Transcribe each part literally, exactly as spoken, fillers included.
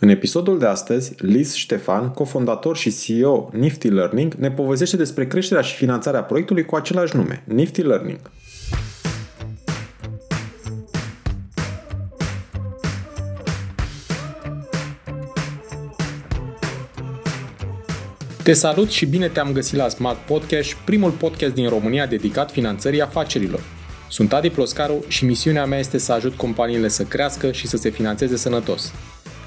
În episodul de astăzi, Liz Ștefan, cofondator și C E O Nifty Learning, ne povestește despre creșterea și finanțarea proiectului cu același nume, Nifty Learning. Te salut și bine te-am găsit la Smart Podcast, primul podcast din România dedicat finanțării afacerilor. Sunt Adi Ploscaru și misiunea mea este să ajut companiile să crească și să se finanțeze sănătos.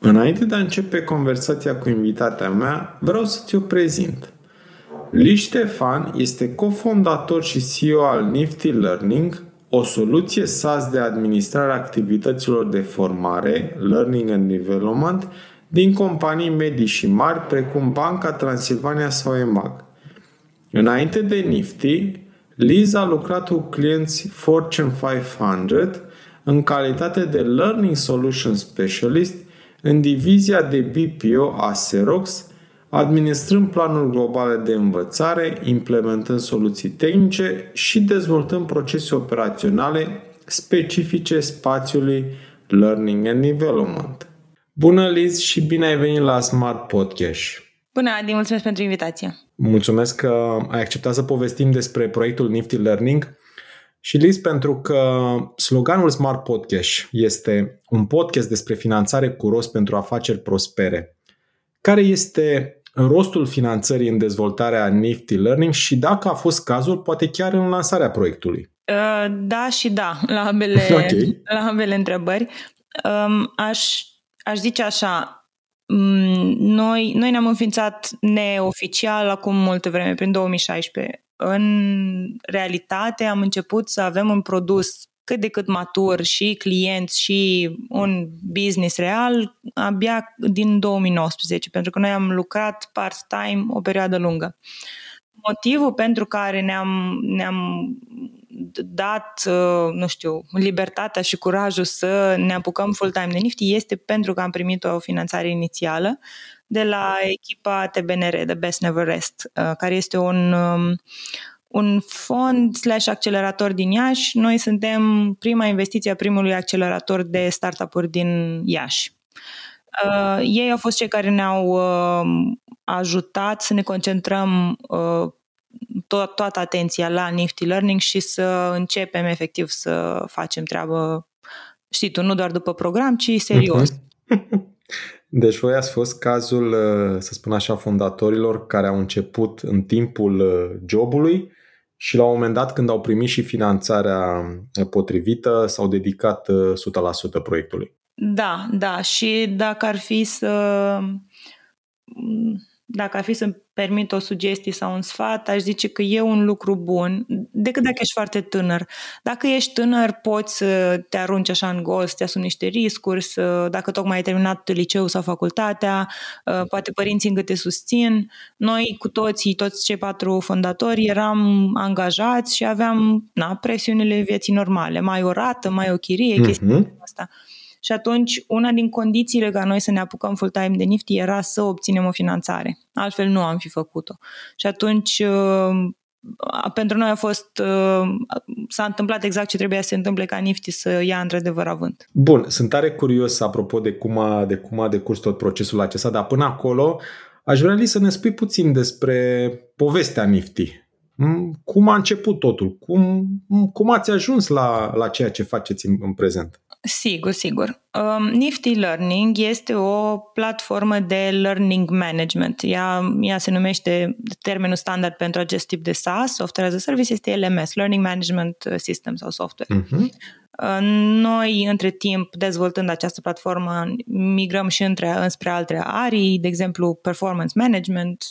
Înainte de a începe conversația cu invitatea mea, vreau să ți-o prezint. Liz Ștefan este cofondator și C E O al Nifty Learning, o soluție SaaS de administrare a activităților de formare, Learning and Development, din companii medii și mari, precum Banca Transilvania sau Emag. Înainte de Nifty, Liz a lucrat cu clienți Fortune cinci sute în calitate de Learning Solution Specialist în divizia de B P O a Xerox, administrând planuri globale de învățare, implementând soluții tehnice și dezvoltând procese operaționale specifice spațiului Learning and Development. Bună, Liz, și bine ai venit la Smart Podcast! Bună, Adi, mulțumesc pentru invitație! Mulțumesc că ai acceptat să povestim despre proiectul Nifty Learning. Și, Liz, pentru că sloganul Smart Podcast este un podcast despre finanțare cu rost pentru afaceri prospere, care este rostul finanțării în dezvoltarea Nifty Learning și, dacă a fost cazul, poate chiar în lansarea proiectului? Da și da, la ambele, okay. la ambele întrebări. Aș, aș zice așa, noi, noi ne-am înființat neoficial acum multă vreme, prin două mii șaisprezece. În realitate am început să avem un produs cât de cât matur și clienți și un business real abia din două mii nouăsprezece, pentru că noi am lucrat part-time o perioadă lungă. Motivul pentru care ne-am, ne-am dat, nu știu, libertatea și curajul să ne apucăm full-time de Nifty este pentru că am primit o finanțare inițială de la echipa T B N R, The Best Never Rest, care este un, un fond slash accelerator din Iași. Noi suntem prima investiție a primului accelerator de startup-uri din Iași. Uh, ei au fost cei care ne-au uh, ajutat să ne concentrăm uh, tot, toată atenția la Nifty Learning și să începem efectiv să facem treabă, știi tu, nu doar după program, ci serios. Deci voi ați fost cazul, să spun așa, fondatorilor care au început în timpul jobului și la un moment dat, când au primit și finanțarea potrivită, s-au dedicat o sută la sută proiectului. Da, da, și dacă ar fi să dacă ar fi să-mi permit o sugestie sau un sfat, aș zice că e un lucru bun, decât dacă ești foarte tânăr. Dacă ești tânăr, poți să te arunci așa în gol, să te asumi niște riscuri, să, dacă tocmai ai terminat liceul sau facultatea, poate părinții încă te susțin. Noi cu toții, toți cei patru fondatori, eram angajați și aveam na, presiunile vieții normale, mai o rată, mai o chirie, mm-hmm. chestia asta. Și atunci, una din condițiile ca noi să ne apucăm full-time de Nifty era să obținem o finanțare. Altfel nu am fi făcut-o. Și atunci, pentru noi a fost, s-a întâmplat exact ce trebuia să se întâmple ca Nifty să ia într-adevăr avânt. Bun, sunt tare curios apropo de cum a, de cum a decurs tot procesul acesta, dar până acolo aș vrea să ne spui puțin despre povestea Nifty. Cum a început totul? Cum, cum ați ajuns la, la ceea ce faceți în, în prezent? Sigur, sigur. Um, Nifty Learning este o platformă de learning management. Ea, ea se numește, termenul standard pentru acest tip de SaaS, Software as a Service, este L M S, Learning Management System sau Software. Uh-huh. Noi, între timp, dezvoltând această platformă, migrăm și între, înspre alte arii, de exemplu, performance management,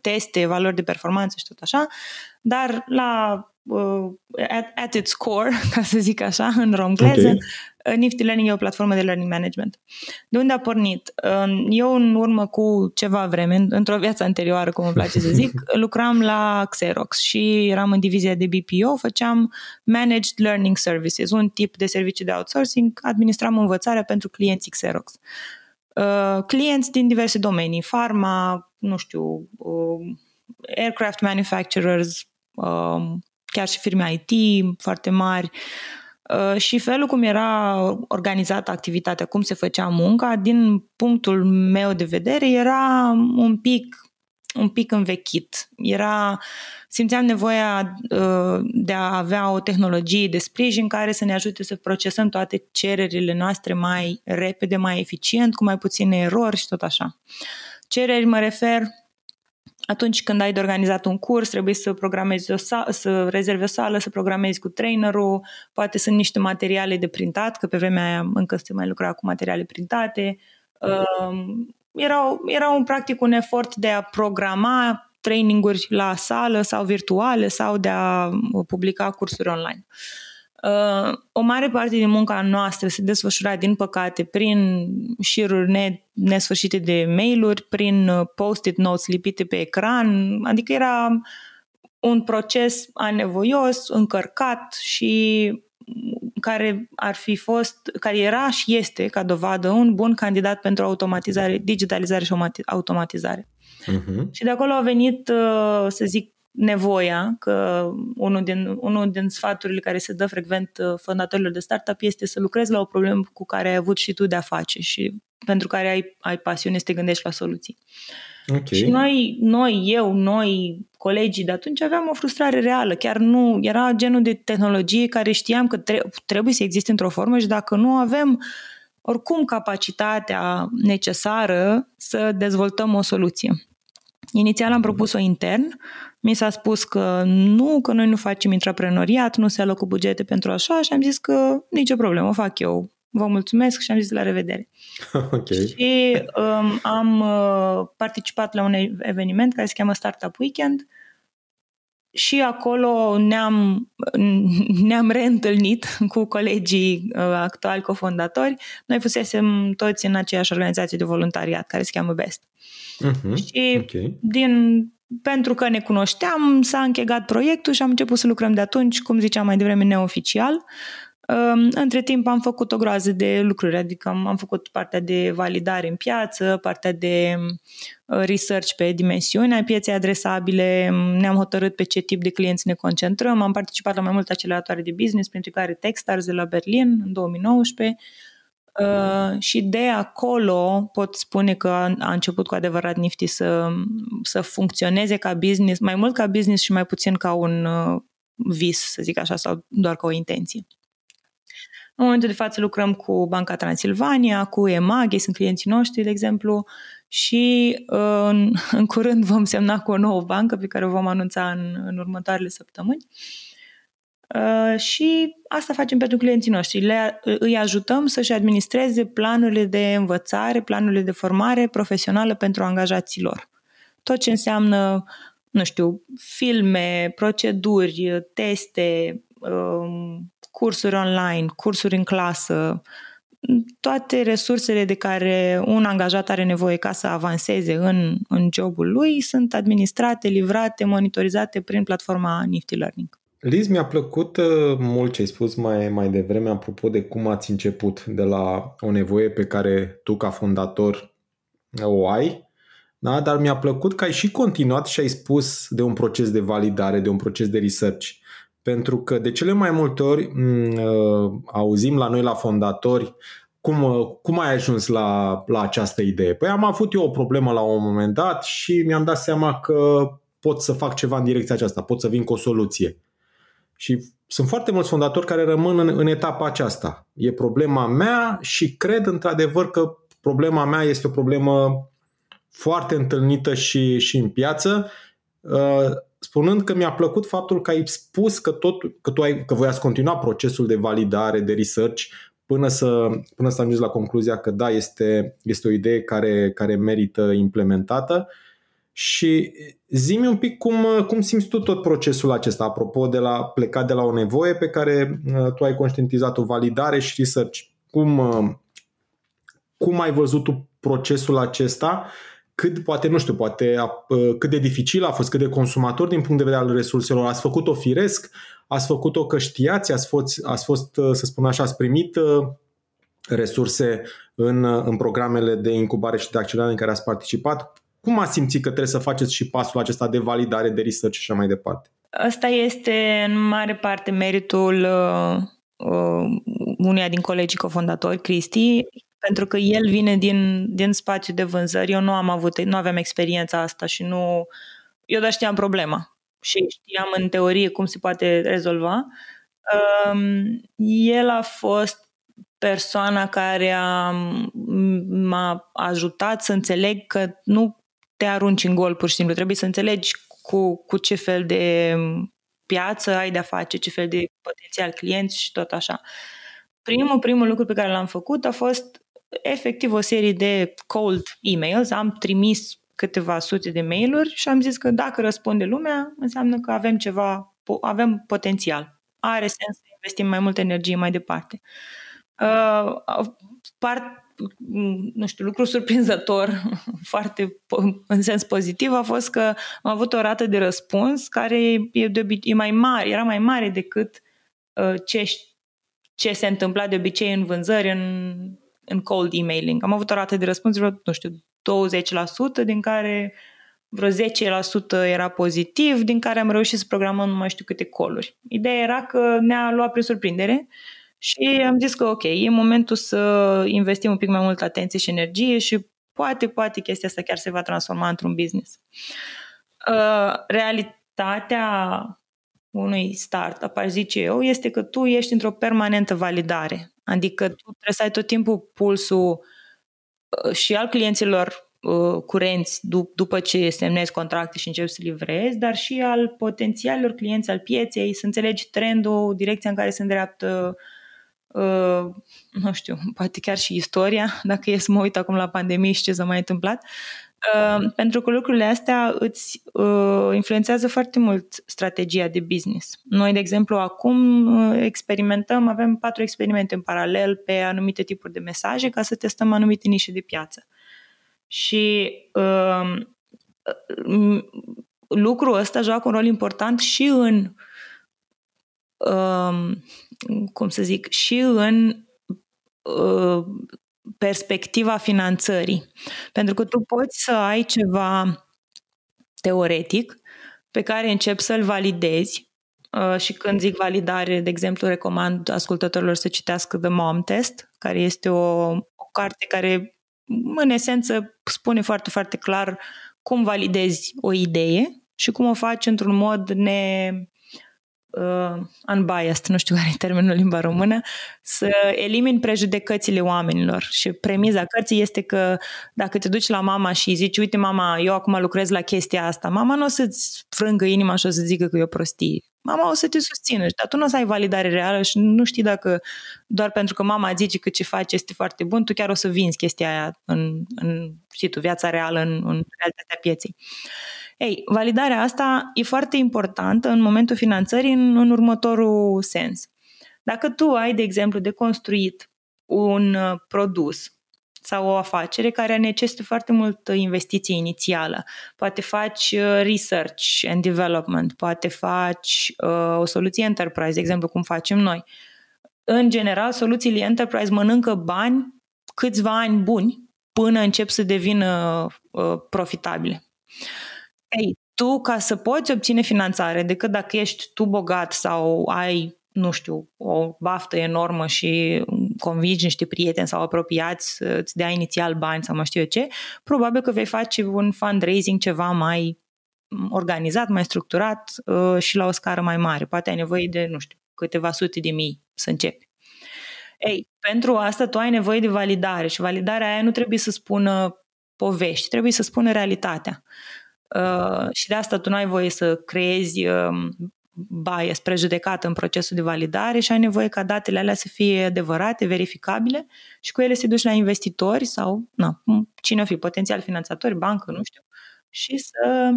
teste, valori de performanță și tot așa, dar la at, at its core, ca să zic așa, în romgleză, okay. Nifty Learning e o platformă de learning management. De unde a pornit? Eu în urmă cu ceva vreme, într-o viață anterioară, cum îmi place să zic, lucram la Xerox și eram în divizia de B P O, făceam Managed Learning Services, un tip de serviciu de outsourcing, administram învățarea pentru clienții Xerox. Clienți din diverse domenii, pharma, nu știu, aircraft manufacturers, chiar și firme I T foarte mari, și felul cum era organizată activitatea, cum se făcea munca, din punctul meu de vedere, era un pic un pic învechit. Era, simțeam nevoia de a avea o tehnologie de sprijin care să ne ajute să procesăm toate cererile noastre mai repede, mai eficient, cu mai puține erori și tot așa. Cereri mă refer atunci când ai de organizat un curs, trebuie să programezi o sală, să rezervi o sală, să programezi cu trainerul, poate sunt niște materiale de printat, că pe vremea aia încă se mai lucra cu materiale printate. Era, era un, practic un efort de a programa traininguri la sală sau virtuale sau de a publica cursuri online. O mare parte din munca noastră se desfășura, din păcate, prin șiruri nesfârșite de mail-uri, prin post-it notes lipite pe ecran, adică era un proces anevoios, încărcat și care ar fi fost, care era și este, ca dovadă, un bun candidat pentru automatizare, digitalizare și automatizare. Uh-huh. Și de acolo a venit, să zic, nevoia, că unul din, unul din sfaturile care se dă frecvent fondatorilor de startup este să lucrezi la o problemă cu care ai avut și tu de-a face și pentru care ai, ai pasiune să te gândești la soluții. Okay. Și noi, noi, eu, noi, colegii de atunci aveam o frustrare reală, chiar nu, era genul de tehnologie care știam că tre- trebuie să existe într-o formă și dacă nu avem oricum capacitatea necesară să dezvoltăm o soluție. Inițial am propus-o intern, mi s-a spus că nu, că noi nu facem intraprenoriat, nu se alocă bugete pentru așa și am zis că nicio problemă, o fac eu. Vă mulțumesc și am zis la revedere. Okay. Și um, am uh, participat la un eveniment care se cheamă Startup Weekend și acolo ne-am, ne-am reîntâlnit cu colegii uh, actuali cofondatori. Noi fusesem toți în aceeași organizație de voluntariat care se cheamă Best. Uh-huh. Și okay. din... Pentru că ne cunoșteam, s-a închegat proiectul și am început să lucrăm de atunci, cum ziceam mai devreme, neoficial. Între timp am făcut o groază de lucruri, adică am făcut partea de validare în piață, partea de research pe dimensiunea pieței adresabile, ne-am hotărât pe ce tip de clienți ne concentrăm, am participat la mai multe acceleratoare de business, printre care Techstars de la Berlin în două mii nouăsprezece. Uh, și de acolo pot spune că a, a început cu adevărat Nifty să, să funcționeze ca business, mai mult ca business și mai puțin ca un uh, vis, să zic așa, sau doar ca o intenție. În momentul de față lucrăm cu Banca Transilvania, cu Emag, ei sunt clienții noștri, de exemplu, și uh, în, în curând vom semna cu o nouă bancă pe care o vom anunța în, în următoarele săptămâni. Uh, și asta facem pentru clienții noștri. Le, îi ajutăm să-și administreze planurile de învățare, planurile de formare profesională pentru angajații lor. Tot ce înseamnă, nu știu, filme, proceduri, teste, uh, cursuri online, cursuri în clasă, toate resursele de care un angajat are nevoie ca să avanseze în, în jobul lui sunt administrate, livrate, monitorizate prin platforma Nifty Learning. Liz, mi-a plăcut mult ce ai spus mai, mai devreme apropo de cum ați început de la o nevoie pe care tu ca fondator o ai, da? Dar mi-a plăcut că ai și continuat și ai spus de un proces de validare, de un proces de research, pentru că de cele mai multe ori m- auzim la noi la fondatori cum, cum ai ajuns la, la această idee. Păi am avut eu o problemă la un moment dat și mi-am dat seama că pot să fac ceva în direcția aceasta, pot să vin cu o soluție. Și sunt foarte mulți fondatori care rămân în, în etapa aceasta. E problema mea și cred într-adevăr că problema mea este o problemă foarte întâlnită și, și în piață, spunând că mi-a plăcut faptul că ai spus că, tot, că, tu ai, că voi ați continua procesul de validare, de research, până să, până să ajungeți la concluzia că da, este, este o idee care, care merită implementată. Și zi-mi un pic cum, cum simți tu tot procesul acesta, apropo de la plecat de la o nevoie pe care tu ai conștientizat-o, validare și research. Cum, cum ai văzut tu procesul acesta? Cât, poate, nu știu, poate cât de dificil a fost, cât de consumator din punct de vedere al resurselor? Ați făcut-o firesc? Ați făcut-o că știați? Ați fost, ați fost să spun așa, ați primit resurse în, în programele de incubare și de accelerare în care ați participat? Cum ați simțit că trebuie să faceți și pasul acesta de validare, de research și așa mai departe? Asta este în mare parte meritul uh, unuia din colegii cofondatori, Cristi, pentru că el vine din, din spațiul de vânzări. Eu nu am avut, nu aveam experiența asta și nu... Eu doar știam problema și știam în teorie cum se poate rezolva. Uh, el a fost persoana care a, m-a ajutat să înțeleg că nu te arunci în gol pur și simplu. Trebuie să înțelegi cu, cu ce fel de piață ai de-a face, ce fel de potențial clienți și tot așa. Primul, primul lucru pe care l-am făcut a fost efectiv o serie de cold emails. Am trimis câteva sute de mail-uri și am zis că dacă răspunde lumea, înseamnă că avem ceva, avem potențial. Are sens să investim mai multă energie mai departe. Uh, part, nu știu, lucru surprinzător, foarte în sens pozitiv, a fost că am avut o rată de răspuns care e de obicei, e mai mare, era mai mare decât uh, ce, ce se întâmpla de obicei în vânzări, în, în cold emailing. Am avut o rată de răspuns vreo, nu știu, douăzeci la sută, din care vreo zece la sută era pozitiv, din care am reușit să programăm nu mai știu câte call-uri. Ideea era că ne-a luat prin surprindere. Și am zis că ok, e momentul să investim un pic mai mult atenție și energie și poate, poate chestia asta chiar se va transforma într-un business. Uh, realitatea unui startup, aș zice eu, este că tu ești într-o permanentă validare. Adică tu trebuie să ai tot timpul pulsul uh, și al clienților uh, curenți dup- după ce semnezi contracte și începi să livrezi, dar și al potențialilor clienți al pieței, să înțelegi trendul, direcția în care se îndreaptă Uh, nu știu, poate chiar și istoria, dacă e să mă uit acum la pandemie și ce s-a mai întâmplat, uh, pentru că lucrurile astea îți uh, influențează foarte mult strategia de business. Noi, de exemplu, acum uh, experimentăm, avem patru experimente în paralel pe anumite tipuri de mesaje ca să testăm anumite nișe de piață. Și uh, lucrul ăsta joacă un rol important și în uh, cum să zic, și în uh, perspectiva finanțării. Pentru că tu poți să ai ceva teoretic pe care începi să-l validezi uh, și când zic validare, de exemplu, recomand ascultătorilor să citească The Mom Test, care este o, o carte care, în esență, spune foarte, foarte clar cum validezi o idee și cum o faci într-un mod ne... Uh, unbiased, nu știu care e termenul în limba română, să elimini prejudecățile oamenilor. Și premiza cărții este că dacă te duci la mama și zici, uite mama, eu acum lucrez la chestia asta, mama nu o să-ți frângă inima și o să zică că e o prostie. Mama o să te susțină, dar tu nu o să ai validare reală și nu știi dacă doar pentru că mama zice că ce faci este foarte bun, tu chiar o să vinzi chestia aia în, în știi tu, viața reală, în, în realitatea pieței. Ei, validarea asta e foarte importantă în momentul finanțării în, în următorul sens. Dacă tu ai, de exemplu, de construit un produs sau o afacere care necesită foarte multă investiție inițială, poate faci research and development, poate faci uh, o soluție enterprise, de exemplu, cum facem noi. În general, soluțiile enterprise mănâncă bani câțiva ani buni până încep să devină uh, profitabile. Ei, tu ca să poți obține finanțare, decât dacă ești tu bogat sau ai, nu știu, o baftă enormă și convingi niște prieteni sau apropiați să-ți dea inițial bani sau mă știu eu ce, probabil că vei face un fundraising ceva mai organizat, mai structurat și la o scară mai mare. Poate ai nevoie de, nu știu, câteva sute de mii să începi. Ei, pentru asta tu ai nevoie de validare și validarea aia nu trebuie să spună povești, trebuie să spună realitatea. Uh, și de asta tu nu ai voie să creezi uh, bias, prejudecat în procesul de validare și ai nevoie ca datele alea să fie adevărate, verificabile și cu ele se duci la investitori sau na, cine o fi, potențial finanțatori, bancă, nu știu, și să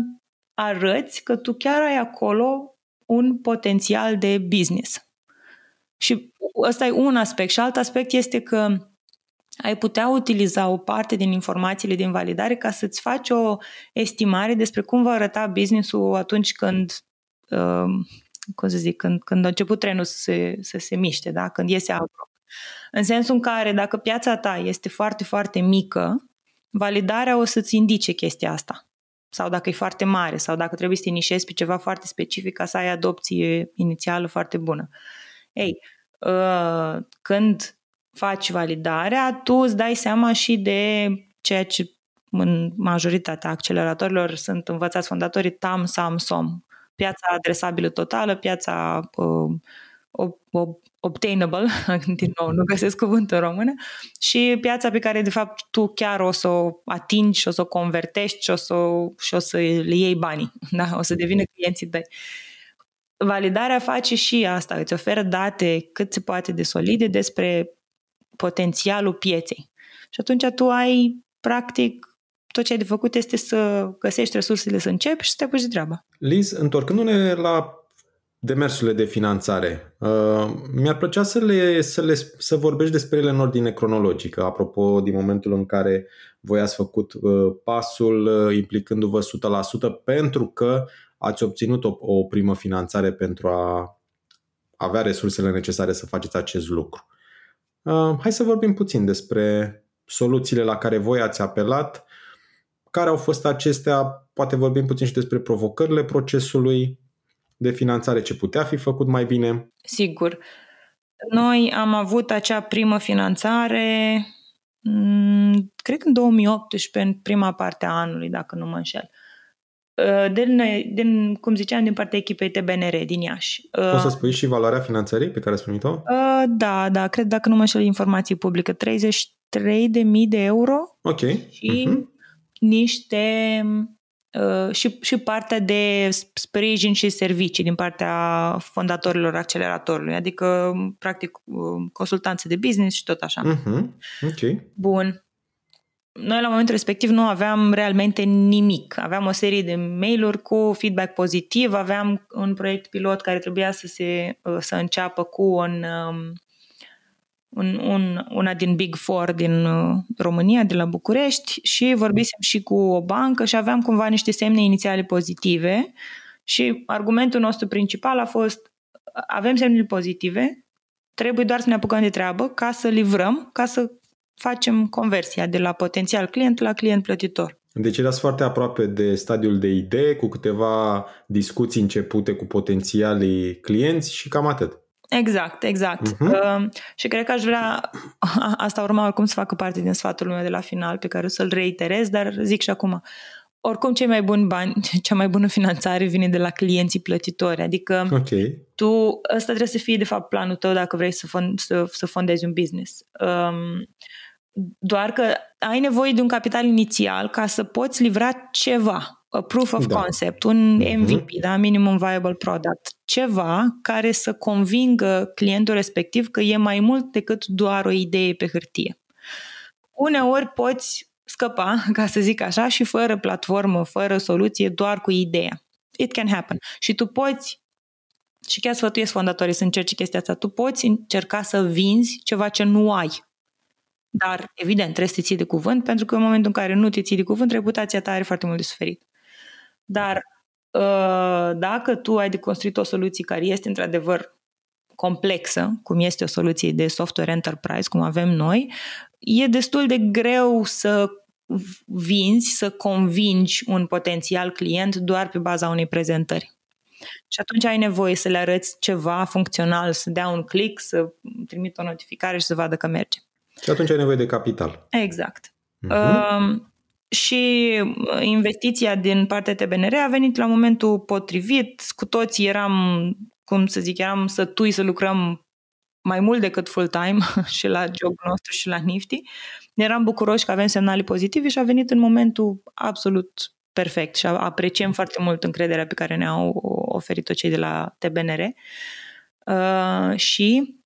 arăți că tu chiar ai acolo un potențial de business. Și ăsta e un aspect. Și alt aspect este că ai putea utiliza o parte din informațiile din validare ca să-ți faci o estimare despre cum va arăta business-ul atunci când, cum să zic, când, când a început trenul să se, să se miște, da? Când iese apă. În sensul în care, dacă piața ta este foarte, foarte mică, validarea o să-ți indice chestia asta. Sau dacă e foarte mare, sau dacă trebuie să te nișezi pe ceva foarte specific ca să ai adopție inițială foarte bună. Ei, când faci validarea, tu îți dai seama și de ceea ce în majoritatea acceleratorilor sunt învățați fondatorii, T A M, S A M, S O M. Piața adresabilă totală, piața uh, obtainable, din nou nu găsesc cuvântul în română, și piața pe care de fapt tu chiar o să o atingi și o să o convertești și o să, și o să le iei banii, da? O să devină clienții tăi. Validarea face și asta, îți oferă date cât se poate de solide despre potențialul pieței. Și atunci tu ai, practic, tot ce ai de făcut este să găsești resursele, să începi și să te apuci de treaba. Liz, întorcându-ne la demersurile de finanțare, uh, mi-ar plăcea să, le, să, le, să vorbești despre ele în ordine cronologică, apropo, din momentul în care voi ați făcut uh, pasul uh, implicându-vă o sută la sută pentru că ați obținut o, o primă finanțare pentru a avea resursele necesare să faceți acest lucru. Uh, hai să vorbim puțin despre soluțiile la care voi ați apelat, care au fost acestea, poate vorbim puțin și despre provocările procesului de finanțare, ce putea fi făcut mai bine. Sigur. Noi am avut acea primă finanțare, cred că în două mii optsprezece, în prima parte a anului, dacă nu mă înșel. Din, din, cum ziceam, din partea echipei T B N R din Iași. Poți să spui și valoarea finanțării pe care ați primit-o? Da, da, cred, dacă nu mă înșel, informații publică, treizeci și trei de mii de euro. Ok. Și uh-huh. niște... Și, și partea de sprijin și servicii din partea fondatorilor acceleratorului, adică, practic, consultanțe de business și tot așa. Uh-huh. Okay. Bun. Noi, la momentul respectiv, nu aveam realmente nimic. Aveam o serie de mail-uri cu feedback pozitiv, aveam un proiect pilot care trebuia să, se, să înceapă cu un, un, un, una din Big Four din România, de la București, și vorbisem și cu o bancă și aveam cumva niște semne inițiale pozitive și argumentul nostru principal a fost: avem semnele pozitive, trebuie doar să ne apucăm de treabă ca să livrăm, ca să facem conversia de la potențial client la client plătitor. Deci erați foarte aproape de stadiul de idee, cu câteva discuții începute cu potențialii clienți și cam atât. Exact, exact. Uh-huh. Uh, și cred că aș vrea, asta urma oricum să facă parte din sfatul meu de la final, pe care o să-l reiterez, dar zic și acum, oricum cei mai buni bani, cea mai bună finanțare vine de la clienții plătitori, adică okay. tu, ăsta trebuie să fie de fapt planul tău dacă vrei să, fond, să, să fondezi un business. Um, doar că ai nevoie de un capital inițial ca să poți livra ceva. A proof of da. concept, un M V P, uh-huh. da? Minimum Viable Product, ceva care să convingă clientul respectiv că e mai mult decât doar o idee pe hârtie. Uneori poți scăpa, ca să zic așa, și fără platformă, fără soluție, doar cu ideea. It can happen. Și tu poți, și chiar sfătuiesc fondatorii să încerci chestia asta, tu poți încerca să vinzi ceva ce nu ai. Dar, evident, trebuie să te ții de cuvânt, pentru că în momentul în care nu te ții de cuvânt, reputația ta are foarte mult de suferit. Dar dacă tu ai de construit o soluție care este într-adevăr complexă, cum este o soluție de software enterprise, cum avem noi, e destul de greu să vinzi, să convingi un potențial client doar pe baza unei prezentări. Și atunci ai nevoie să le arăți ceva funcțional, să dea un click, să trimită o notificare și să vadă că merge. Și atunci ai nevoie de capital. Exact. Uh-huh. Uh, și investiția din partea T B N R a venit la momentul potrivit. Cu toții eram, cum să zic, eram sătui să lucrăm mai mult decât full-time și la job nostru și la Nifty. Eram bucuroși că avem semnale pozitive și a venit în momentul absolut perfect și apreciem foarte mult încrederea pe care ne-au oferit-o cei de la T B N R. Uh, și...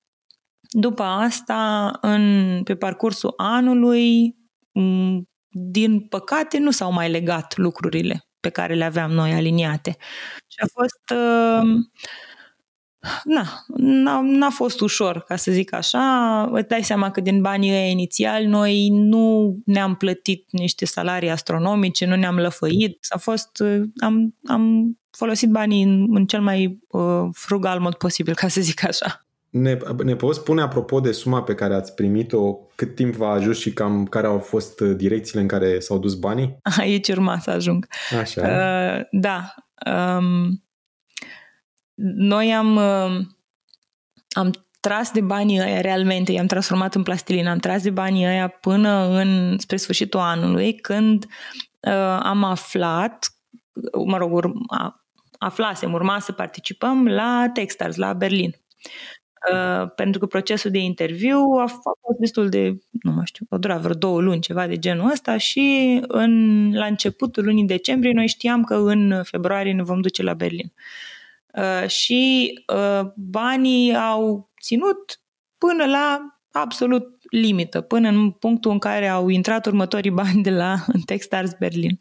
După asta, în, pe parcursul anului, din păcate, nu s-au mai legat lucrurile pe care le aveam noi aliniate. Și a fost... Uh, na, n-a, n-a fost ușor, ca să zic așa. Îți dai seama că din banii ăia inițiali noi nu ne-am plătit niște salarii astronomice, nu ne-am lăfăit. A fost... Uh, am, am folosit banii în, în cel mai uh, frugal mod posibil, ca să zic așa. Ne, ne poți spune, apropo de suma pe care ați primit-o, cât timp v-a ajuns și cam care au fost direcțiile în care s-au dus banii? Aici urma să ajung. Așa. Uh, da. Um, noi am, uh, am tras de banii ăia, realmente, i-am transformat în plastilină, am tras de banii ăia până în, spre sfârșitul anului, când uh, am aflat, mă rog, urma, aflasem, urma să participăm la Techstars, la Berlin. Uh, pentru că procesul de interviu a fost destul de, nu mai știu, a durat vreo două luni, ceva de genul ăsta, și în, la începutul lunii decembrie noi știam că în februarie ne vom duce la Berlin. Uh, și uh, banii au ținut până la absolut limită, până în punctul în care au intrat următorii bani de la Techstars Berlin.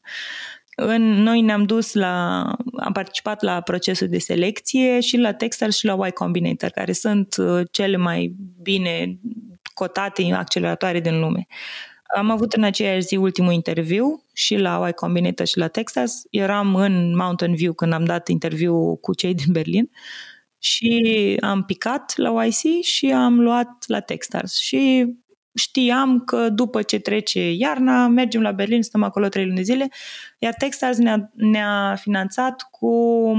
În, noi ne-am dus la, am participat la procesul de selecție și la Techstars și la Y Combinator, care sunt cele mai bine cotate acceleratoare din lume. Am avut în aceeași zi ultimul interviu și la Y Combinator și la Techstars. Eram în Mountain View când am dat interviu cu cei din Berlin și am picat la Y C și am luat la Techstars. Și știam că după ce trece iarna, mergem la Berlin, stăm acolo trei luni de zile, iar Techstars ne-a, ne-a finanțat cu uh,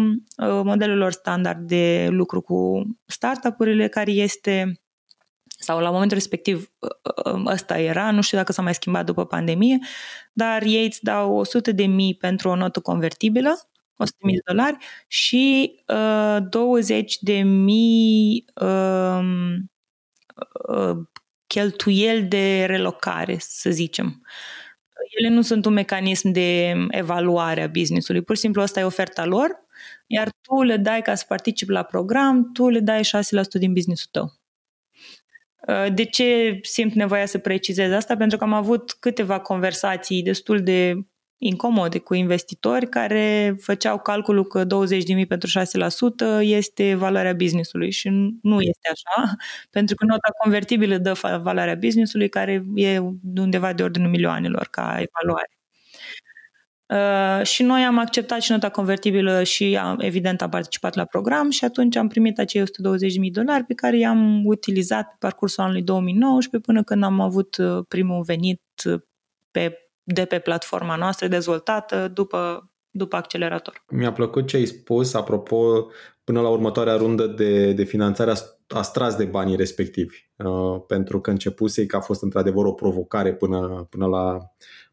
modelul lor standard de lucru cu startup-urile, care este, sau la momentul respectiv ăsta era, nu știu dacă s-a mai schimbat după pandemie, dar ei îți dau o sută de mii pentru o notă convertibilă, o sută de mii de dolari, și uh, douăzeci de mii uh, uh, cheltuieli de relocare, să zicem. Ele nu sunt un mecanism de evaluare a business-ului. Pur și simplu, asta e oferta lor, iar tu le dai, ca să participi la program, tu le dai șase la sută din business-ul tău. De ce simt nevoia să precizez asta? Pentru că am avut câteva conversații destul de incomode cu investitori care făceau calculul că douăzeci de mii pentru șase la sută este valoarea business-ului și nu este așa, pentru că nota convertibilă dă valoarea business-ului, care e undeva de ordinul milioanelor ca evaluare. Uh, și noi am acceptat și nota convertibilă și am, evident am participat la program și atunci am primit acei o sută douăzeci de mii de dolari pe care i-am utilizat pe parcursul anului două mii nouăsprezece până când am avut primul venit pe de pe platforma noastră dezvoltată după, după accelerator. Mi-a plăcut ce ai spus, apropo, până la următoarea rundă de, de finanțare a tras de banii respectivi, uh, pentru că începusei că a fost într-adevăr o provocare până, până, la,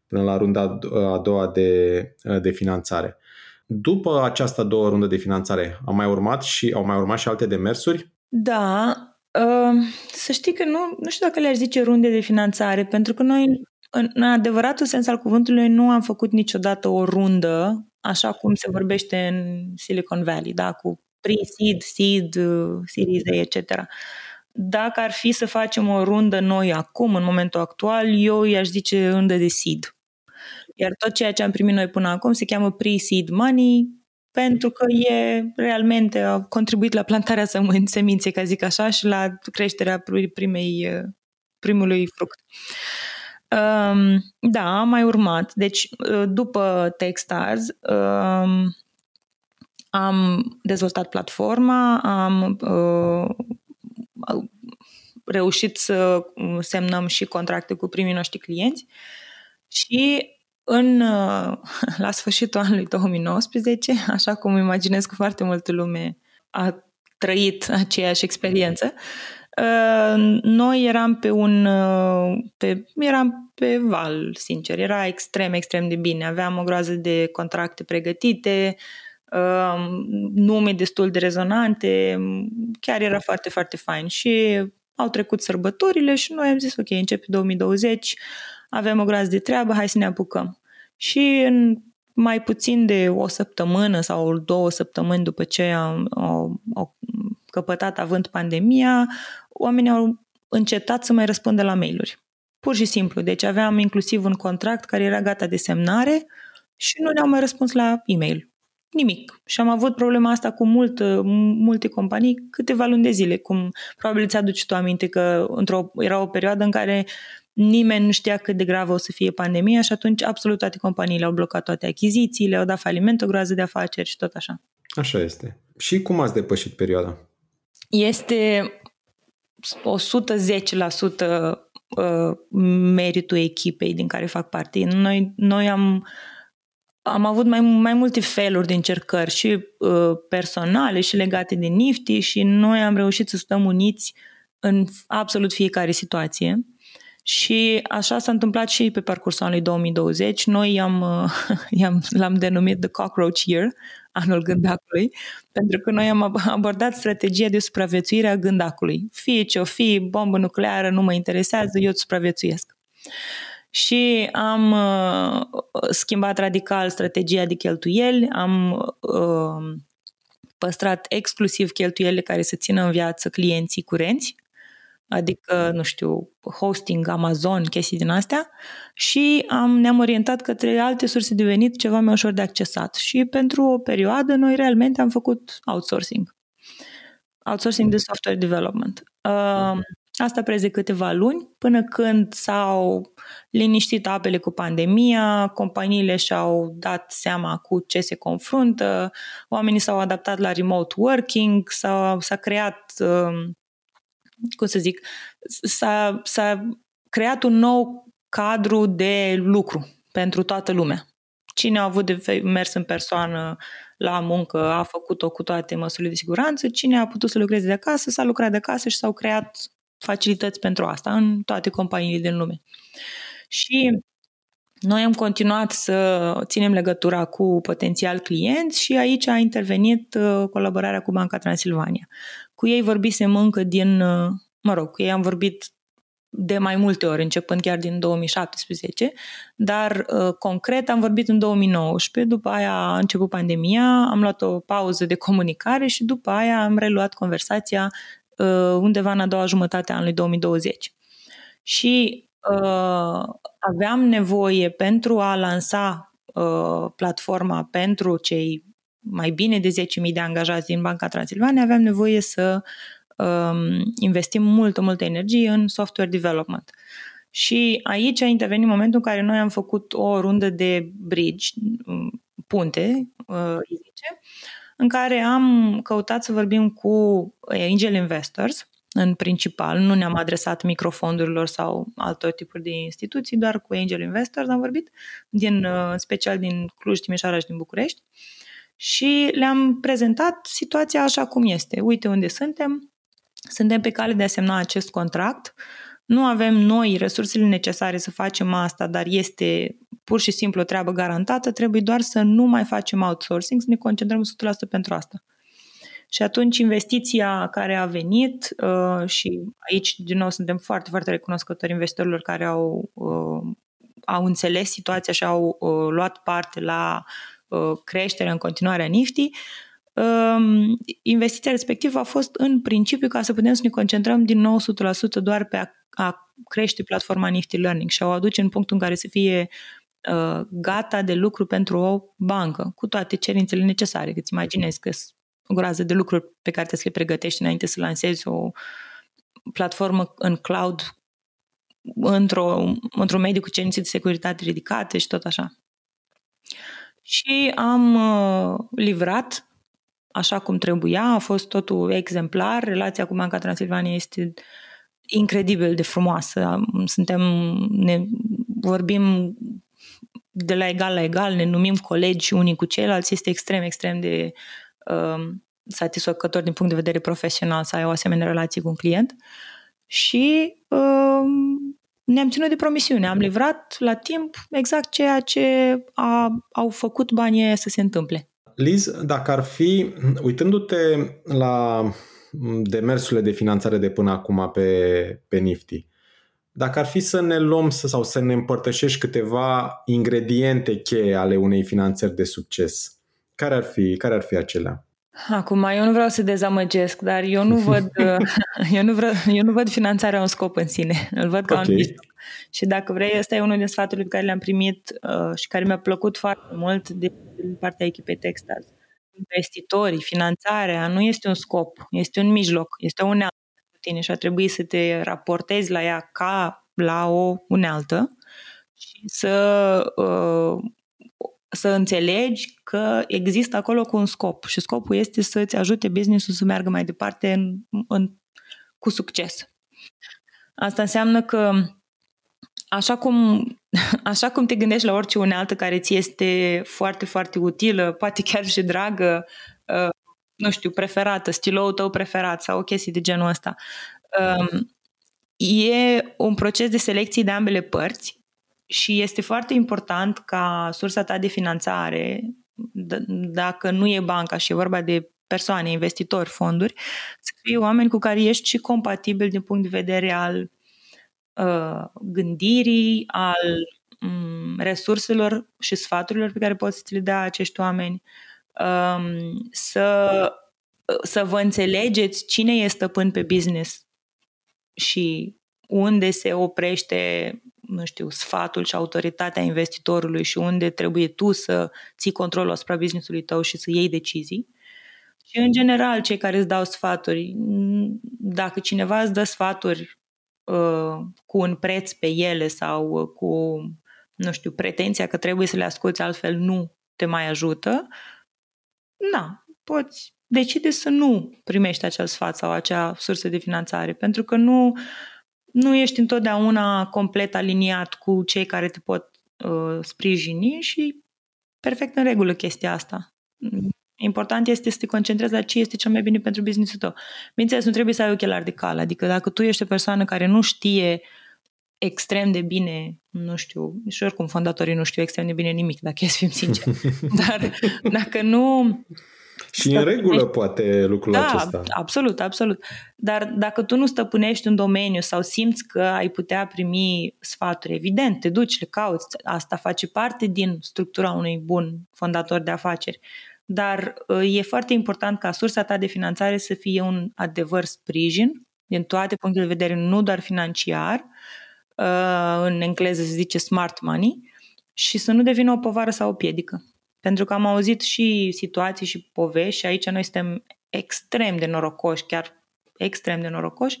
până la runda a doua de, de finanțare. După această a doua rundă de finanțare, au mai urmat și, au mai urmat și alte demersuri? Da, uh, să știi că nu, nu știu dacă le-aș zice runde de finanțare, pentru că noi... În adevăratul sens al cuvântului, nu am făcut niciodată o rundă, așa cum se vorbește în Silicon Valley, da? Cu pre-seed, seed, series A, et cetera. Dacă ar fi să facem o rundă noi acum, în momentul actual, eu i-aș zice rundă de seed. Iar tot ceea ce am primit noi până acum se cheamă pre-seed money, pentru că e realmente a contribuit la plantarea seminței, ca zic așa, și la creșterea primei, primului fruct. Um, da, am mai urmat. Deci, după Techstars, um, am dezvoltat platforma, am uh, reușit să semnăm și contracte cu primii noștri clienți și în, uh, la sfârșitul anului două mii nouăsprezece, așa cum imaginez că foarte multă lume a trăit aceeași experiență, noi eram pe un pe, eram pe val, sincer, era extrem, extrem de bine, aveam o groază de contracte pregătite, nume destul de rezonante, chiar era foarte, foarte fain și au trecut sărbătorile și noi am zis ok, începe două mii douăzeci, avem o groază de treabă, hai să ne apucăm. Și în mai puțin de o săptămână sau două săptămâni după ce am o căpătat având pandemia, oamenii au încetat să mai răspundă la mail-uri. Pur și simplu. Deci aveam inclusiv un contract care era gata de semnare și nu ne-au mai răspuns la e-mail. Nimic. Și am avut problema asta cu mult, multe companii câteva luni de zile. Cum probabil îți aduci tu aminte că într-o, era o perioadă în care nimeni nu știa cât de gravă o să fie pandemia și atunci absolut toate companiile au blocat toate achizițiile, au dat faliment, o groază de afaceri și tot așa. Așa este. Și cum ați depășit perioada? Este o sută zece la sută meritul echipei din care fac parte. Noi, noi am, am avut mai, mai multe feluri de încercări și uh, personale și legate de Nifty și noi am reușit să stăm uniți în absolut fiecare situație. Și așa s-a întâmplat și pe parcursul anului două mii douăzeci. Noi i-am, i-am, l-am denumit The Cockroach Year, anul gândacului, pentru că noi am abordat strategia de supraviețuire a gândacului. Fie ce-o fi, bombă nucleară, nu mă interesează, eu îți supraviețuiesc. Și am uh, schimbat radical strategia de cheltuieli, am uh, păstrat exclusiv cheltuielile care să țină în viață clienții curenți, adică, nu știu, hosting, Amazon, chestii din astea, și am, ne-am orientat către alte surse de venit, ceva mai ușor de accesat. Și pentru o perioadă noi realmente am făcut outsourcing. Outsourcing de software development. Uh, asta preze câteva luni, până când s-au liniștit apele cu pandemia, companiile și-au dat seama cu ce se confruntă, oamenii s-au adaptat la remote working, s-a, s-a creat... Uh, cum să zic, s-a, s-a creat un nou cadru de lucru pentru toată lumea. Cine a avut de mers în persoană la muncă a făcut-o cu toate măsurile de siguranță, cine a putut să lucreze de acasă s-a lucrat de acasă și s-au creat facilități pentru asta în toate companiile din lume. Și noi am continuat să ținem legătura cu potențial clienți și aici a intervenit colaborarea cu Banca Transilvania. Cu ei vorbisem încă din, mă rog, cu ei am vorbit de mai multe ori, începând chiar din două mii șaptesprezece, dar uh, concret am vorbit în două mii nouăsprezece, după aia a început pandemia, am luat o pauză de comunicare și după aia am reluat conversația uh, undeva în a doua jumătate a anului două mii douăzeci. Și uh, aveam nevoie pentru a lansa uh, platforma pentru cei mai bine de zece mii de angajați din Banca Transilvania, aveam nevoie să um, investim multă, multă energie în software development. Și aici a intervenit momentul în care noi am făcut o rundă de bridge, punte, uh, zice, în care am căutat să vorbim cu angel investors, în principal, nu ne-am adresat microfondurilor sau altor tipuri de instituții, doar cu angel investors am vorbit, din, uh, special din Cluj, Timișoara și din București. Și le-am prezentat situația așa cum este. Uite unde suntem, suntem pe cale de a semna acest contract, nu avem noi resursele necesare să facem asta, dar este pur și simplu o treabă garantată, trebuie doar să nu mai facem outsourcing, să ne concentrăm o sută la sută pentru asta. Și atunci investiția care a venit, uh, și aici din nou suntem foarte, foarte recunoscători investitorilor care au, uh, au înțeles situația și au uh, luat parte la creșterea în continuare a Nifty, investiția respectivă a fost în principiu ca să putem să ne concentrăm din nou o sută la sută doar pe a, a crește platforma Nifty Learning și a o aduce în punctul în care să fie uh, gata de lucru pentru o bancă, cu toate cerințele necesare, că îți imaginezi că sunt o groază de lucruri pe care trebuie să le pregătești înainte să lansezi o platformă în cloud într-o, într-un mediu cu cerințe de securitate ridicate și tot așa. Și am uh, livrat așa cum trebuia, a fost totul exemplar, relația cu Banca Transilvania este incredibil de frumoasă, suntem, ne vorbim de la egal la egal, ne numim colegi unii cu ceilalți, este extrem, extrem de uh, satisfăcător din punct de vedere profesional să ai o asemenea relație cu un client și uh, ne-am ținut de promisiune, am livrat la timp exact ceea ce a, au făcut banii să se întâmple. Liz, dacă ar fi, uitându-te la demersurile de finanțare de până acum pe, pe Nifty, dacă ar fi să ne luăm sau să ne împărtășești câteva ingrediente cheie ale unei finanțări de succes, care ar fi, care ar fi acelea? Acum, eu nu vreau să dezamăgesc, dar eu nu văd, eu nu vreau, eu nu văd finanțarea un scop în sine. Îl văd ca okay. un mijloc. Și dacă vrei, ăsta e unul din sfaturile pe care le-am primit uh, și care mi-a plăcut foarte mult din partea echipei Techstars. Investitorii, finanțarea nu este un scop, este un mijloc, este o unealtă cu tine și a trebuit să te raportezi la ea ca la o unealtă și să... Uh, să înțelegi că există acolo cu un scop și scopul este să-ți ajute business-ul să meargă mai departe în, în, cu succes. Asta înseamnă că așa cum, așa cum te gândești la orice unealtă care ți este foarte, foarte utilă, poate chiar și dragă, nu știu, preferată, stiloul tău preferat sau o chestie de genul ăsta, e un proces de selecție de ambele părți. Și este foarte important ca sursa ta de finanțare, d- dacă nu e banca și e vorba de persoane, investitori, fonduri, să fie oameni cu care ești și compatibil din punct de vedere al uh, gândirii, al um, resurselor și sfaturilor pe care poți să ți le dea acești oameni, um, să, să vă înțelegeți cine e stăpân pe business și unde se oprește, nu știu, sfatul și autoritatea investitorului și unde trebuie tu să ții controlul asupra business-ului tău și să iei decizii. Și în general, cei care îți dau sfaturi, dacă cineva îți dă sfaturi uh, cu un preț pe ele sau cu, nu știu, pretenția că trebuie să le asculți, altfel nu te mai ajută, na, poți decide să nu primești acel sfat sau acea sursă de finanțare, pentru că nu... nu ești întotdeauna complet aliniat cu cei care te pot uh, sprijini și perfect în regulă chestia asta. Important este să te concentrezi la ce este cel mai bine pentru business-ul tău. Bineînțeles, nu trebuie să ai ochelari de cal, adică dacă tu ești o persoană care nu știe extrem de bine, nu știu, și oricum fondatorii nu știu extrem de bine nimic, dacă e să fim sinceri, dar dacă nu... Și în regulă poate lucrul da, acesta. Absolut, absolut. Dar dacă tu nu stăpânești un domeniu sau simți că ai putea primi sfaturi, evident, te duci, le cauți. Asta face parte din structura unui bun fondator de afaceri. Dar e foarte important ca sursa ta de finanțare să fie un adevăr sprijin din toate punctele de vedere, nu doar financiar, în engleză se zice smart money, și să nu devină o povară sau o piedică. Pentru că am auzit și situații și povești și aici noi suntem extrem de norocoși, chiar extrem de norocoși,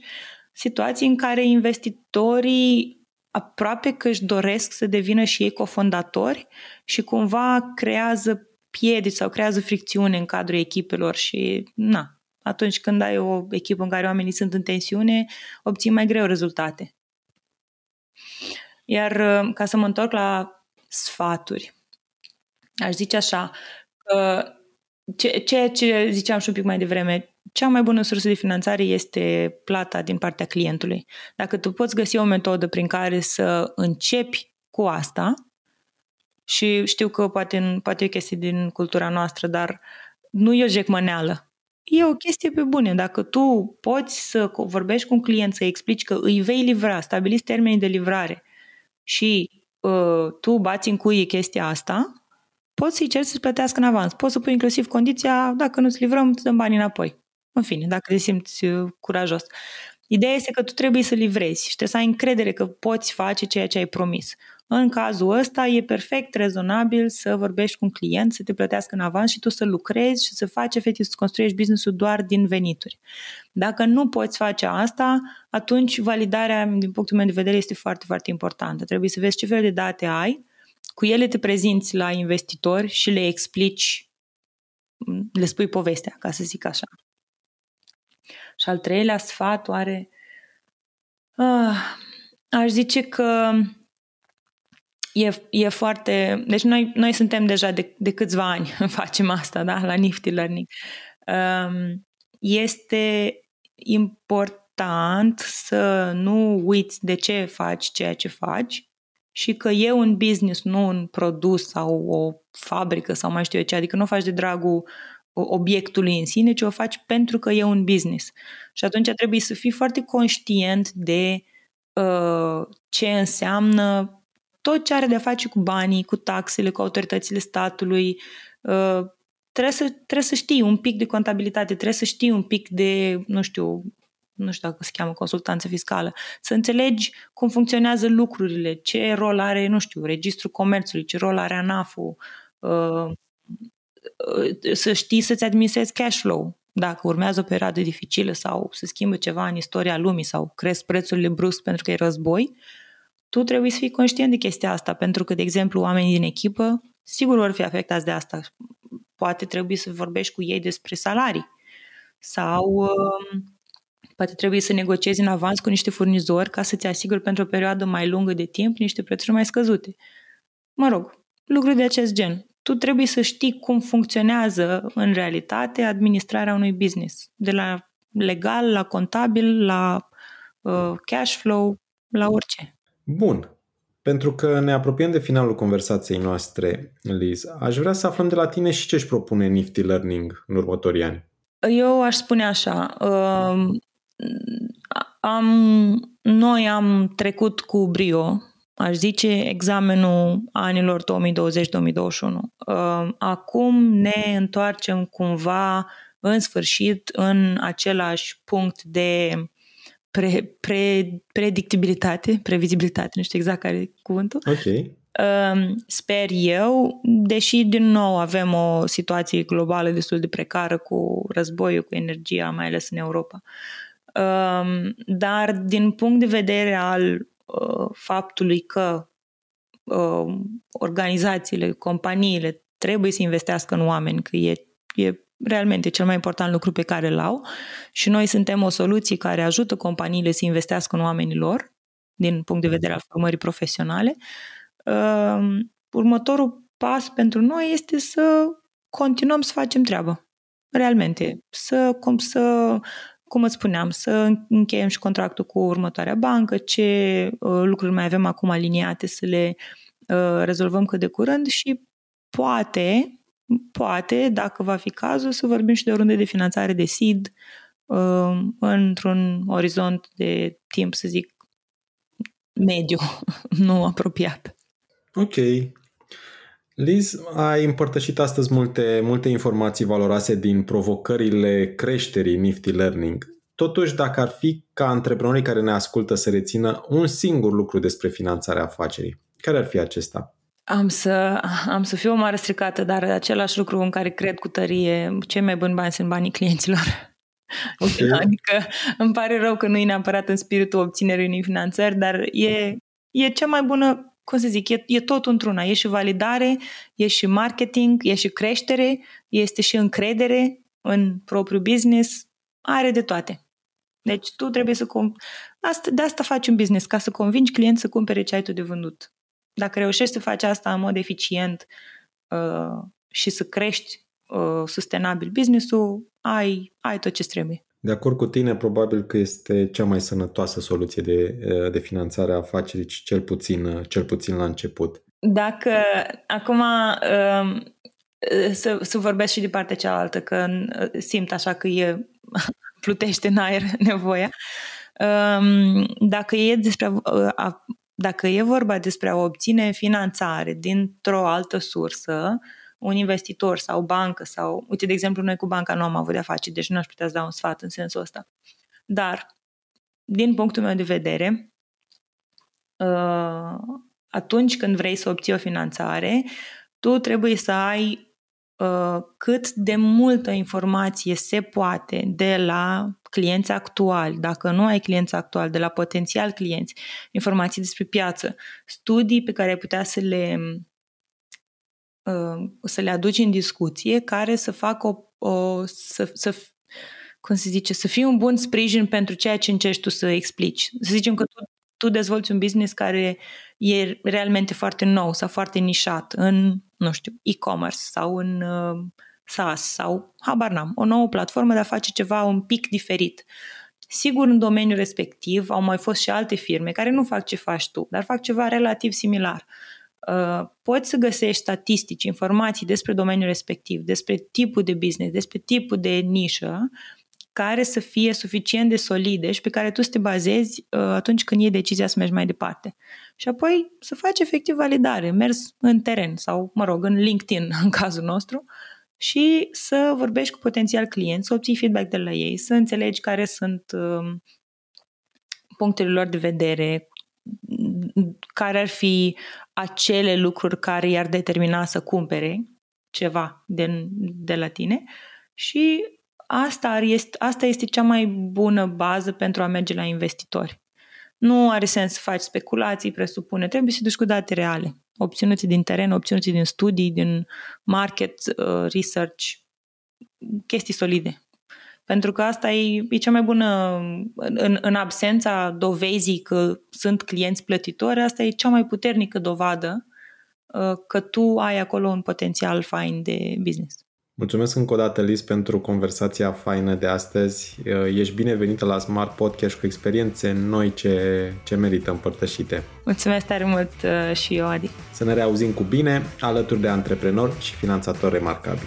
situații în care investitorii aproape că își doresc să devină și ei cofondatori și cumva creează piedici sau creează fricțiune în cadrul echipelor și na, atunci când ai o echipă în care oamenii sunt în tensiune, obții mai greu rezultate. Iar ca să mă întorc la sfaturi, aș zice așa, ceea ce ziceam și un pic mai devreme, cea mai bună sursă de finanțare este plata din partea clientului. Dacă tu poți găsi o metodă prin care să începi cu asta, și știu că poate, poate e o chestie din cultura noastră, dar nu e o jecmăneală. E o chestie pe bune. Dacă tu poți să vorbești cu un client, să-i explici că îi vei livra, stabiliți termenii de livrare și uh, tu bați în cui e chestia asta, poți să-i ceri să-ți plătească în avans. Poți să pui inclusiv condiția, dacă nu-ți livrăm, îți dăm banii înapoi. În fine, dacă te simți curajos. Ideea este că tu trebuie să livrezi și trebuie să ai încredere că poți face ceea ce ai promis. În cazul ăsta e perfect rezonabil să vorbești cu un client, să te plătească în avans și tu să lucrezi și să faci efectiv să construiești business-ul doar din venituri. Dacă nu poți face asta, atunci validarea, din punctul meu de vedere, este foarte, foarte importantă. Trebuie să vezi ce fel de date ai, cu ele te prezinți la investitori și le explici, le spui povestea, ca să zic așa. Și al treilea sfat, oare... Uh, aș zice că e, e foarte... Deci noi, noi suntem deja de, de câțiva ani, facem asta, da? La Nifty Learning. Uh, este important să nu uiți de ce faci ceea ce faci, și că e un business, nu un produs sau o fabrică sau mai știu eu ce, adică nu o faci de dragul obiectului în sine, ci o faci pentru că e un business. Și atunci trebuie să fii foarte conștient de uh, ce înseamnă tot ce are de a face cu banii, cu taxele, cu autoritățile statului, uh, trebuie să, trebuie să știi un pic de contabilitate, trebuie să știi un pic de, nu știu, nu știu dacă se cheamă consultanță fiscală, să înțelegi cum funcționează lucrurile, ce rol are, nu știu, registrul comerțului, ce rol are ANAF-ul, să știi să-ți administrezi cash flow, dacă urmează o perioadă dificilă sau se schimbă ceva în istoria lumii sau cresc prețurile brusc pentru că e război, tu trebuie să fii conștient de chestia asta, pentru că, de exemplu, oamenii din echipă sigur vor fi afectați de asta. Poate trebuie să vorbești cu ei despre salarii sau poate trebuie să negociezi în avans cu niște furnizori ca să te asiguri pentru o perioadă mai lungă de timp niște prețuri mai scăzute. Mă rog, lucruri de acest gen. Tu trebuie să știi cum funcționează în realitate administrarea unui business, de la legal, la contabil, la uh, cash flow, la orice. Bun. Pentru că ne apropiem de finalul conversației noastre, Liz, aș vrea să aflăm de la tine și ce își propune Nifty Learning în următorii ani. Eu aș spune așa, uh, am, noi am trecut cu brio, aș zice, examenul anilor două mii douăzeci - două mii douăzeci și unu. Acum ne întoarcem cumva în sfârșit în același punct de pre, pre, predictibilitate, previzibilitate, nu știu exact care e cuvântul. Ok. Sper eu, deși din nou avem o situație globală destul de precară cu războiul, cu energia, mai ales în Europa. Dar din punct de vedere al faptului că uh, organizațiile, companiile trebuie să investească în oameni, că e, e realmente cel mai important lucru pe care îl au și noi suntem o soluție care ajută companiile să investească în oamenii lor din punct de vedere al formării profesionale. Uh, următorul pas pentru noi este să continuăm să facem treabă. Realmente. Să, cum să... Cum îți spuneam, să încheiem și contractul cu următoarea bancă, ce uh, lucruri mai avem acum aliniate să le uh, rezolvăm cât de curând și poate, poate, dacă va fi cazul, să vorbim și de o rundă de finanțare de seed uh, într-un orizont de timp, să zic, mediu, nu apropiat. Ok. Liz, ai împărtășit astăzi multe, multe informații valoroase din provocările creșterii Nifty Learning. Totuși, dacă ar fi ca antreprenorii care ne ascultă să rețină un singur lucru despre finanțarea afacerii, care ar fi acesta? Am să, am să fiu o mare stricată, dar același lucru în care cred cu tărie, cei mai buni bani sunt banii clienților. Okay. Adică îmi pare rău că nu e neapărat în spiritul obținerii unei finanțări, dar e, e cea mai bună. Cum să zic, e, e tot într-una. E și validare, e și marketing, e și creștere, este și încredere în propriul business. Are de toate. Deci tu trebuie să... Com- asta, de asta faci un business, ca să convingi clienți să cumpere ce ai tu de vândut. Dacă reușești să faci asta în mod eficient uh, și să crești uh, sustenabil business-ul, ai, ai tot ce trebuie. De acord cu tine, probabil că este cea mai sănătoasă soluție de, de finanțare a afacerii, cel puțin, cel puțin la început. Dacă, acum, să, să vorbesc și de partea cealaltă, că simt așa că e, plutește în aer nevoia. Dacă e, despre, dacă e vorba despre a obține finanțare dintr-o altă sursă, un investitor sau bancă sau... Uite, de exemplu, noi cu banca nu am avut de-a face, deci nu aș putea să dau un sfat în sensul ăsta. Dar, din punctul meu de vedere, atunci când vrei să obții o finanțare, tu trebuie să ai cât de multă informație se poate de la clienți actuali, dacă nu ai clienți actuali, de la potențial clienți, informații despre piață, studii pe care ai putea să le... să le aduci în discuție, care să facă o, o să, să, cum se zice, să fii un bun sprijin pentru ceea ce încerci tu să explici. Să zicem că tu, tu dezvolți un business care e realmente foarte nou sau foarte nișat în, nu știu, e-commerce sau în uh, SaaS sau, habar n-am, o nouă platformă de a face ceva un pic diferit. Sigur, în domeniul respectiv au mai fost și alte firme care nu fac ce faci tu, dar fac ceva relativ similar. Uh, poți să găsești statistici, informații despre domeniul respectiv, despre tipul de business, despre tipul de nișă, care să fie suficient de solide și pe care tu să te bazezi uh, atunci când iei decizia să mergi mai departe. Și apoi să faci efectiv validare, mers în teren sau, mă rog, în LinkedIn în cazul nostru și să vorbești cu potențial clienți, să obții feedback de la ei, să înțelegi care sunt punctele lor de vedere, care ar fi acele lucruri care i-ar determina să cumpere ceva de, de la tine, și asta este, asta este cea mai bună bază pentru a merge la investitori. Nu are sens să faci speculații, presupune, trebuie să duci cu date reale, obținute din teren, obținute din studii, din market research, chestii solide. Pentru că asta e, e cea mai bună, în, în absența dovezii că sunt clienți plătitori, asta e cea mai puternică dovadă că tu ai acolo un potențial fain de business. Mulțumesc încă o dată, Liz, pentru conversația faină de astăzi. Ești binevenită la Smart Podcast cu experiențe noi ce, ce merită împărtășite. Mulțumesc tare mult și eu, Adi. Să ne reauzim cu bine, alături de antreprenori și finanțatori remarcabili.